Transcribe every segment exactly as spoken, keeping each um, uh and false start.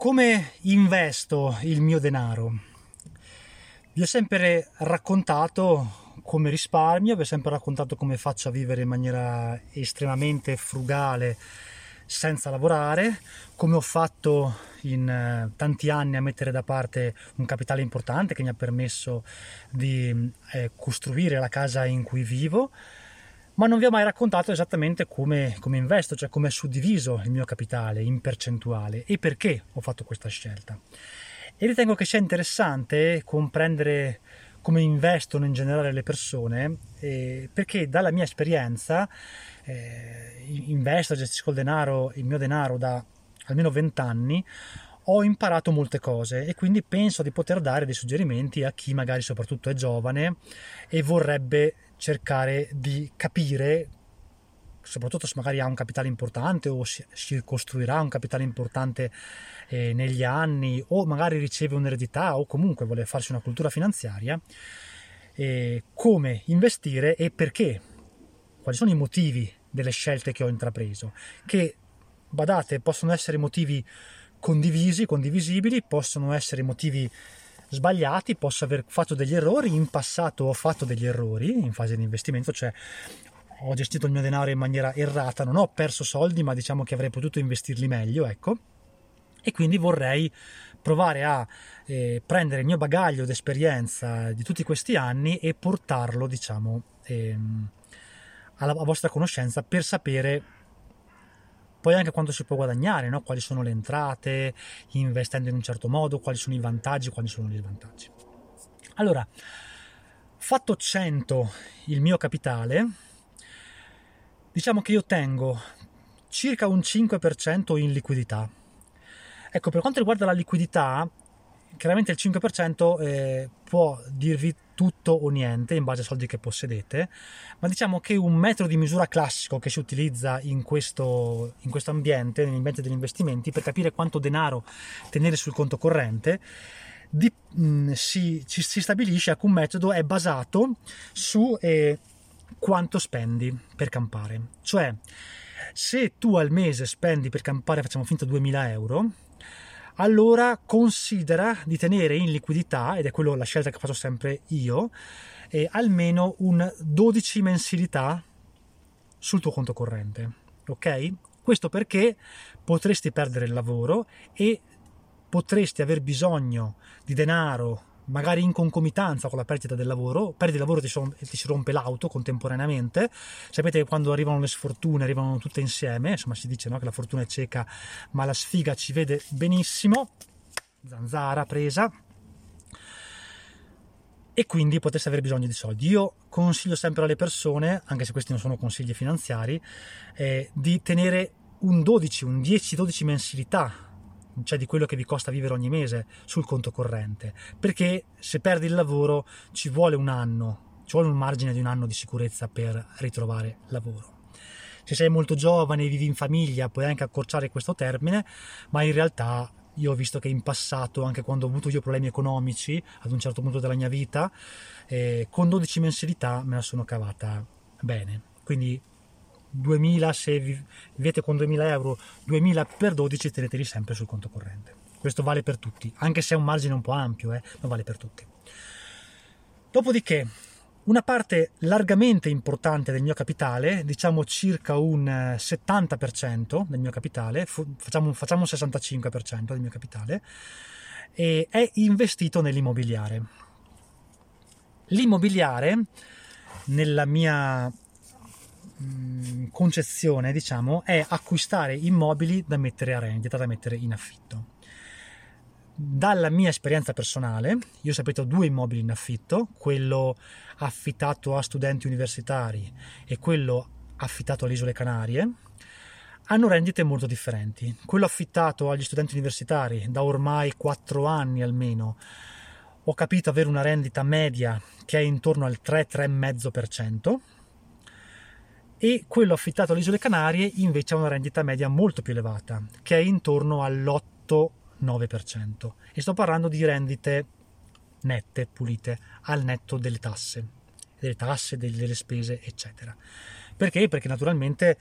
Come investo il mio denaro? Vi ho sempre raccontato come risparmio, vi ho sempre raccontato come faccio a vivere in maniera estremamente frugale senza lavorare, come ho fatto in tanti anni a mettere da parte un capitale importante che mi ha permesso di eh, costruire la casa in cui vivo, ma non vi ho mai raccontato esattamente come, come investo, cioè come è suddiviso il mio capitale in percentuale e perché ho fatto questa scelta. E ritengo che sia interessante comprendere come investono in generale le persone, eh, perché dalla mia esperienza eh, investo, gestisco il denaro, il mio denaro da almeno venti anni, ho imparato molte cose e quindi penso di poter dare dei suggerimenti a chi magari soprattutto è giovane e vorrebbe cercare di capire, soprattutto se magari ha un capitale importante o si, si costruirà un capitale importante eh, negli anni, o magari riceve un'eredità o comunque vuole farsi una cultura finanziaria, eh, come investire e perché, quali sono i motivi delle scelte che ho intrapreso, che badate possono essere motivi condivisi, condivisibili, possono essere motivi sbagliati, posso aver fatto degli errori, in passato ho fatto degli errori in fase di investimento, cioè ho gestito il mio denaro in maniera errata, non ho perso soldi ma diciamo che avrei potuto investirli meglio, ecco, e quindi vorrei provare a eh, prendere il mio bagaglio d'esperienza di tutti questi anni e portarlo diciamo ehm, alla vostra conoscenza per sapere poi anche quanto si può guadagnare, no? Quali sono le entrate investendo in un certo modo, quali sono i vantaggi, quali sono gli svantaggi. Allora, fatto cento il mio capitale, diciamo che io tengo circa un cinque per cento in liquidità. Ecco, per quanto riguarda la liquidità, chiaramente il cinque per cento eh, può dirvi tutto o niente in base ai soldi che possedete, ma diciamo che un metro di misura classico che si utilizza in questo, in questo ambiente, nell'ambiente degli investimenti, per capire quanto denaro tenere sul conto corrente, di, mh, si, ci, si stabilisce che un metodo è basato su eh, quanto spendi per campare. Cioè, se tu al mese spendi per campare, facciamo finta duemila euro, allora considera di tenere in liquidità, ed è quello la scelta che faccio sempre io, eh, almeno un dodici mensilità sul tuo conto corrente, ok? Questo perché potresti perdere il lavoro e potresti aver bisogno di denaro magari in concomitanza con la perdita del lavoro. Perdi il lavoro e ti si rompe l'auto contemporaneamente. Sapete che quando arrivano le sfortune arrivano tutte insieme, insomma si dice, no, che la fortuna è cieca ma la sfiga ci vede benissimo, zanzara presa, e quindi potresti aver bisogno di soldi. Io consiglio sempre alle persone, anche se questi non sono consigli finanziari, eh, di tenere un dodici, un dieci dodici mensilità, cioè di quello che vi costa vivere ogni mese, sul conto corrente, perché se perdi il lavoro ci vuole un anno, ci vuole un margine di un anno di sicurezza per ritrovare lavoro. Se sei molto giovane e vivi in famiglia puoi anche accorciare questo termine, ma in realtà io ho visto che in passato, anche quando ho avuto io problemi economici ad un certo punto della mia vita, eh, con dodici mensilità me la sono cavata bene. Quindi duemila, se vivete con duemila euro, duemila per dodici teneteli sempre sul conto corrente. Questo vale per tutti, anche se è un margine un po' ampio, eh, ma vale per tutti. Dopodiché una parte largamente importante del mio capitale, diciamo circa un settanta per cento del mio capitale, facciamo, facciamo un sessantacinque per cento del mio capitale, e è investito nell'immobiliare. L'immobiliare nella mia concezione, diciamo, è acquistare immobili da mettere a rendita, da mettere in affitto. Dalla mia esperienza personale, io sapete ho due immobili in affitto, quello affittato a studenti universitari e quello affittato alle Isole Canarie, hanno rendite molto differenti. Quello affittato agli studenti universitari da ormai quattro anni almeno ho capito avere una rendita media che è intorno al tre tre virgola cinque per cento, e quello affittato alle Isole Canarie invece ha una rendita media molto più elevata, che è intorno all'otto nove per cento, e sto parlando di rendite nette, pulite, al netto delle tasse, delle tasse, delle spese, eccetera. Perché? Perché naturalmente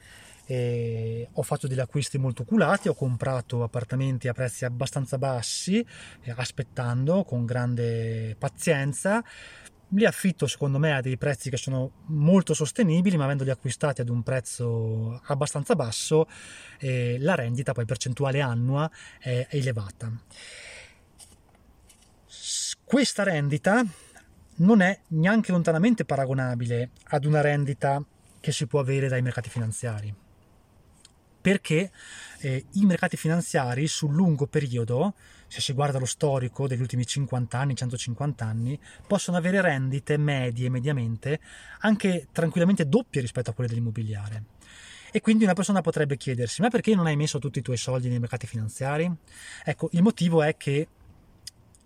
eh, ho fatto degli acquisti molto oculati, ho comprato appartamenti a prezzi abbastanza bassi, eh, aspettando con grande pazienza. Li affitto secondo me a dei prezzi che sono molto sostenibili, ma avendoli acquistati ad un prezzo abbastanza basso, eh, la rendita poi percentuale annua è elevata. Questa rendita non è neanche lontanamente paragonabile ad una rendita che si può avere dai mercati finanziari, perché eh, i mercati finanziari sul lungo periodo, se si guarda lo storico degli ultimi cinquanta anni, centocinquanta anni, possono avere rendite medie, mediamente, anche tranquillamente doppie rispetto a quelle dell'immobiliare. E quindi una persona potrebbe chiedersi: ma perché non hai messo tutti i tuoi soldi nei mercati finanziari? Ecco, il motivo è che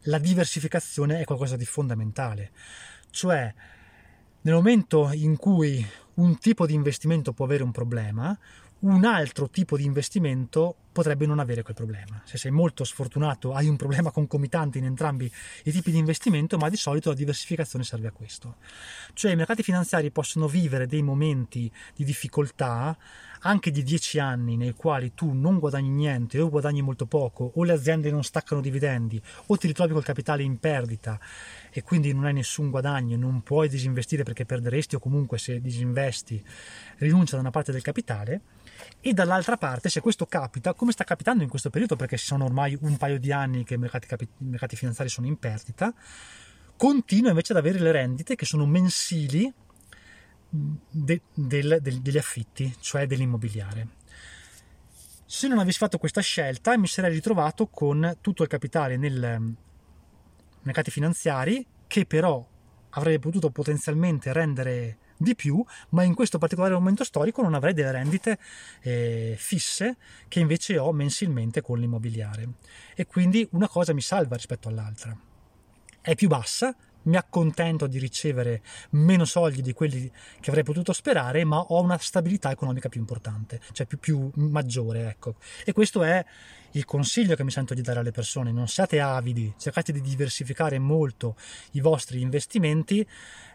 la diversificazione è qualcosa di fondamentale, cioè nel momento in cui un tipo di investimento può avere un problema, un altro tipo di investimento potrebbe non avere quel problema. Se sei molto sfortunato, hai un problema concomitante in entrambi i tipi di investimento, ma di solito la diversificazione serve a questo. Cioè i mercati finanziari possono vivere dei momenti di difficoltà, anche di dieci anni, nei quali tu non guadagni niente o guadagni molto poco, o le aziende non staccano dividendi, o ti ritrovi col capitale in perdita e quindi non hai nessun guadagno, non puoi disinvestire perché perderesti, o comunque se disinvesti rinuncia ad una parte del capitale. E dall'altra parte, se questo capita, come sta capitando in questo periodo, perché sono ormai un paio di anni che i mercati, capi- mercati finanziari sono in perdita, continua invece ad avere le rendite che sono mensili de- del- del- degli affitti, cioè dell'immobiliare. Se non avessi fatto questa scelta, mi sarei ritrovato con tutto il capitale nei mercati finanziari, che però avrei potuto potenzialmente rendere di più, ma in questo particolare momento storico non avrei delle rendite eh, fisse che invece ho mensilmente con l'immobiliare, e quindi una cosa mi salva rispetto all'altra. È più bassa, mi accontento di ricevere meno soldi di quelli che avrei potuto sperare, ma ho una stabilità economica più importante, cioè più, più maggiore, ecco. E questo è il consiglio che mi sento di dare alle persone: non siate avidi, cercate di diversificare molto i vostri investimenti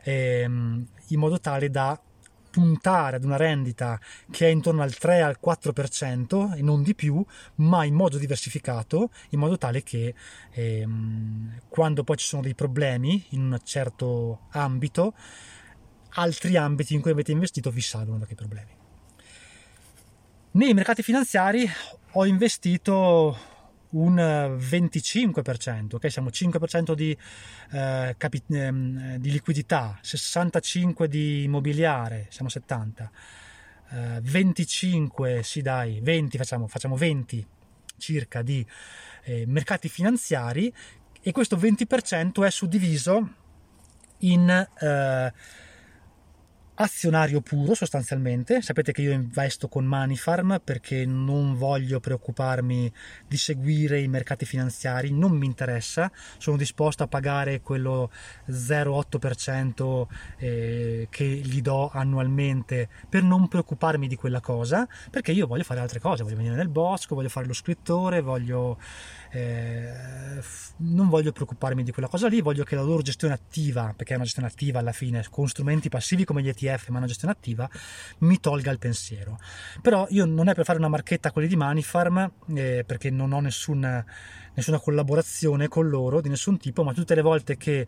ehm, in modo tale da puntare ad una rendita che è intorno al tre al quattro per cento e non di più, ma in modo diversificato, in modo tale che ehm, quando poi ci sono dei problemi in un certo ambito, altri ambiti in cui avete investito vi salvano da quei problemi. Nei mercati finanziari ho investito un venticinque per cento, ok? Siamo cinque per cento di, eh, capi- ehm, di liquidità, sessantacinque per cento di immobiliare, siamo settanta per cento, eh, venticinque per cento, sì dai, venti per cento, facciamo, facciamo venti circa di eh, mercati finanziari, e questo venti per cento è suddiviso in eh, azionario puro sostanzialmente. Sapete che io investo con Moneyfarm perché non voglio preoccuparmi di seguire i mercati finanziari, non mi interessa, sono disposto a pagare quello zero virgola otto per cento eh, che gli do annualmente per non preoccuparmi di quella cosa, perché io voglio fare altre cose, voglio venire nel bosco, voglio fare lo scrittore, voglio eh, non voglio preoccuparmi di quella cosa lì, voglio che la loro gestione attiva, perché è una gestione attiva alla fine, con strumenti passivi come gli E T F, ma una gestione attiva, mi tolga il pensiero. Però io non è per fare una marchetta a quelli di Moneyfarm, eh, perché non ho nessuna, nessuna collaborazione con loro di nessun tipo, ma tutte le volte che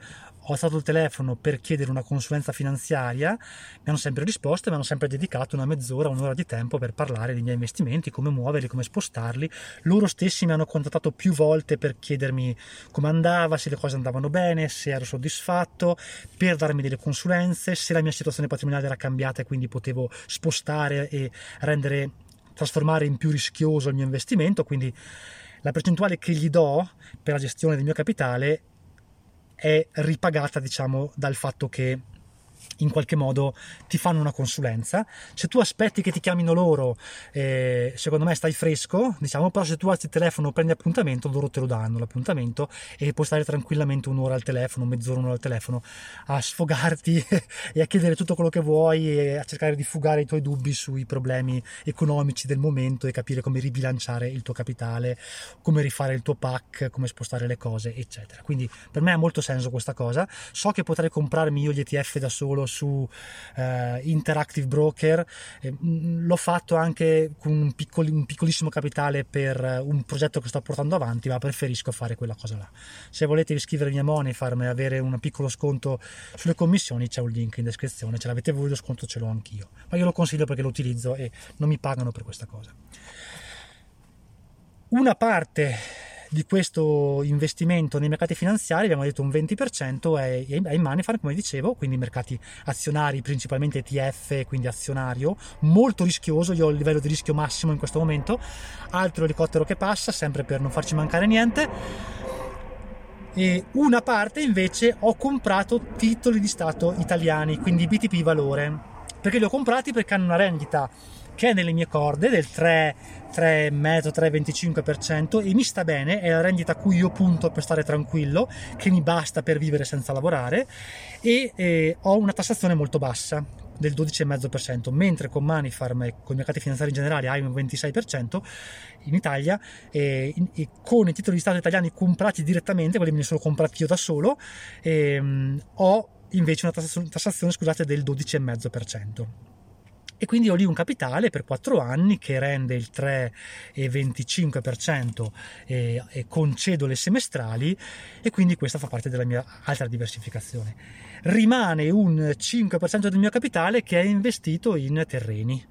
ho alzato il telefono per chiedere una consulenza finanziaria mi hanno sempre risposto e mi hanno sempre dedicato una mezz'ora, un'ora di tempo per parlare dei miei investimenti, come muoverli, come spostarli. Loro stessi mi hanno contattato più volte per chiedermi come andava, se le cose andavano bene, se ero soddisfatto, per darmi delle consulenze, se la mia situazione patrimoniale era cambiata e quindi potevo spostare e rendere, trasformare in più rischioso il mio investimento. Quindi la percentuale che gli do per la gestione del mio capitale è ripagata, diciamo, dal fatto che in qualche modo ti fanno una consulenza. Se tu aspetti che ti chiamino loro, eh, secondo me stai fresco, diciamo. Però se tu alzi il telefono, prendi appuntamento, loro te lo danno l'appuntamento e puoi stare tranquillamente un'ora al telefono, mezz'ora, un'ora al telefono a sfogarti e a chiedere tutto quello che vuoi e a cercare di fugare i tuoi dubbi sui problemi economici del momento e capire come ribilanciare il tuo capitale, come rifare il tuo P A C, come spostare le cose, eccetera. Quindi per me ha molto senso questa cosa. So che potrei comprarmi io gli E T F da solo su eh, Interactive Broker, eh, l'ho fatto anche con un, piccoli, un piccolissimo capitale per un progetto che sto portando avanti, ma preferisco fare quella cosa là. Se volete iscrivervi a Moneyfarm e avere un piccolo sconto sulle commissioni, c'è un link in descrizione, ce l'avete voi, lo sconto ce l'ho anch'io, ma io lo consiglio perché lo utilizzo e non mi pagano per questa cosa. Una parte di questo investimento nei mercati finanziari, abbiamo detto un venti per cento, è in Moneyfarm, come dicevo, quindi mercati azionari, principalmente E T F, quindi azionario, molto rischioso. Io ho il livello di rischio massimo in questo momento, altro elicottero che passa, sempre per non farci mancare niente. E una parte invece ho comprato titoli di Stato italiani, quindi B T P valore, perché li ho comprati perché hanno una rendita che è nelle mie corde del tre virgola cinque per cento e mi sta bene, è la rendita a cui io punto per stare tranquillo, che mi basta per vivere senza lavorare, e eh, ho una tassazione molto bassa del dodici virgola cinque per cento, mentre con Moneyfarm e con i mercati finanziari in generale hai un ventisei per cento in Italia, e, e con i titoli di Stato italiani comprati direttamente, quelli me li sono comprati io da solo, e, mh, ho invece una tassazione, tassazione scusate, del dodici virgola cinque per cento. E quindi ho lì un capitale per quattro anni che rende il tre virgola venticinque per cento e, e concedo le semestrali, e quindi questa fa parte della mia altra diversificazione. Rimane un cinque per cento del mio capitale che è investito in terreni.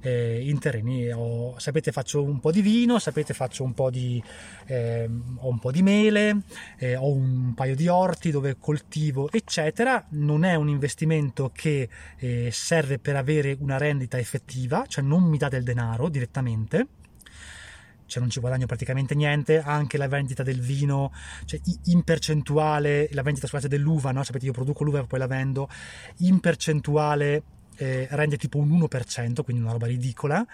Eh, in terreni ho, sapete, faccio un po' di vino, sapete, faccio un po' di, eh, ho un po' di mele, eh, ho un paio di orti dove coltivo, eccetera. Non è un investimento che eh, serve per avere una rendita effettiva, cioè non mi dà del denaro direttamente, cioè non ci guadagno praticamente niente. Anche la vendita del vino, cioè in percentuale, la vendita scusate dell'uva, no? Sapete, io produco l'uva e poi la vendo, in percentuale eh, rende tipo un uno per cento, quindi una roba ridicola,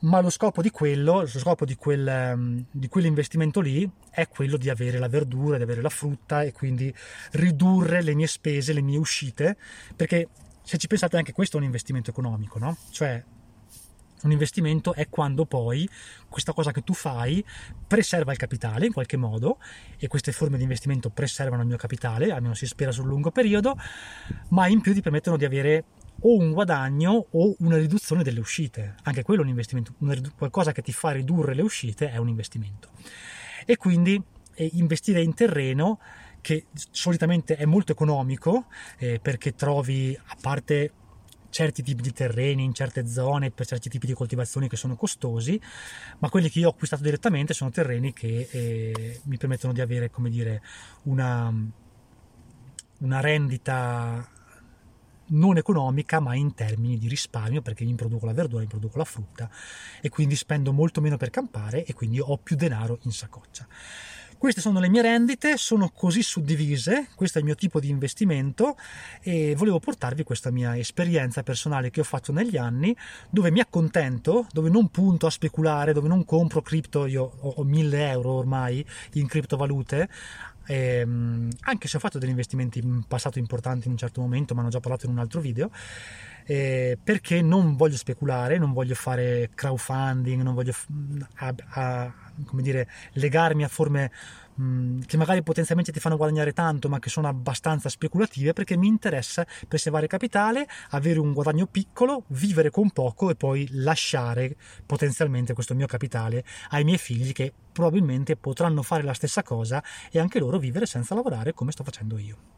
ma lo scopo di quello, lo scopo di, quel, di quell'investimento lì è quello di avere la verdura, di avere la frutta, e quindi ridurre le mie spese, le mie uscite, perché se ci pensate anche questo è un investimento economico, no? Cioè un investimento è quando poi questa cosa che tu fai preserva il capitale in qualche modo, e queste forme di investimento preservano il mio capitale, almeno si spera sul lungo periodo, ma in più ti permettono di avere o un guadagno o una riduzione delle uscite. Anche quello è un investimento, qualcosa che ti fa ridurre le uscite è un investimento. E quindi eh, investire in terreno, che solitamente è molto economico, eh, perché trovi, a parte certi tipi di terreni in certe zone per certi tipi di coltivazioni che sono costosi, ma quelli che io ho acquistato direttamente sono terreni che eh, mi permettono di avere, come dire, una, una rendita non economica, ma in termini di risparmio, perché mi produco la verdura, mi produco la frutta, e quindi spendo molto meno per campare, e quindi ho più denaro in saccoccia. Queste sono le mie rendite, sono così suddivise, questo è il mio tipo di investimento, e volevo portarvi questa mia esperienza personale che ho fatto negli anni, dove mi accontento, dove non punto a speculare, dove non compro cripto. Io ho mille euro ormai in criptovalute, ehm, anche se ho fatto degli investimenti in passato importanti in un certo momento, ma ne ho già parlato in un altro video, eh, perché non voglio speculare, non voglio fare crowdfunding, non voglio... F- a- a- come dire, legarmi a forme mh, che magari potenzialmente ti fanno guadagnare tanto, ma che sono abbastanza speculative, perché mi interessa preservare capitale, avere un guadagno piccolo, vivere con poco e poi lasciare potenzialmente questo mio capitale ai miei figli, che probabilmente potranno fare la stessa cosa e anche loro vivere senza lavorare come sto facendo io.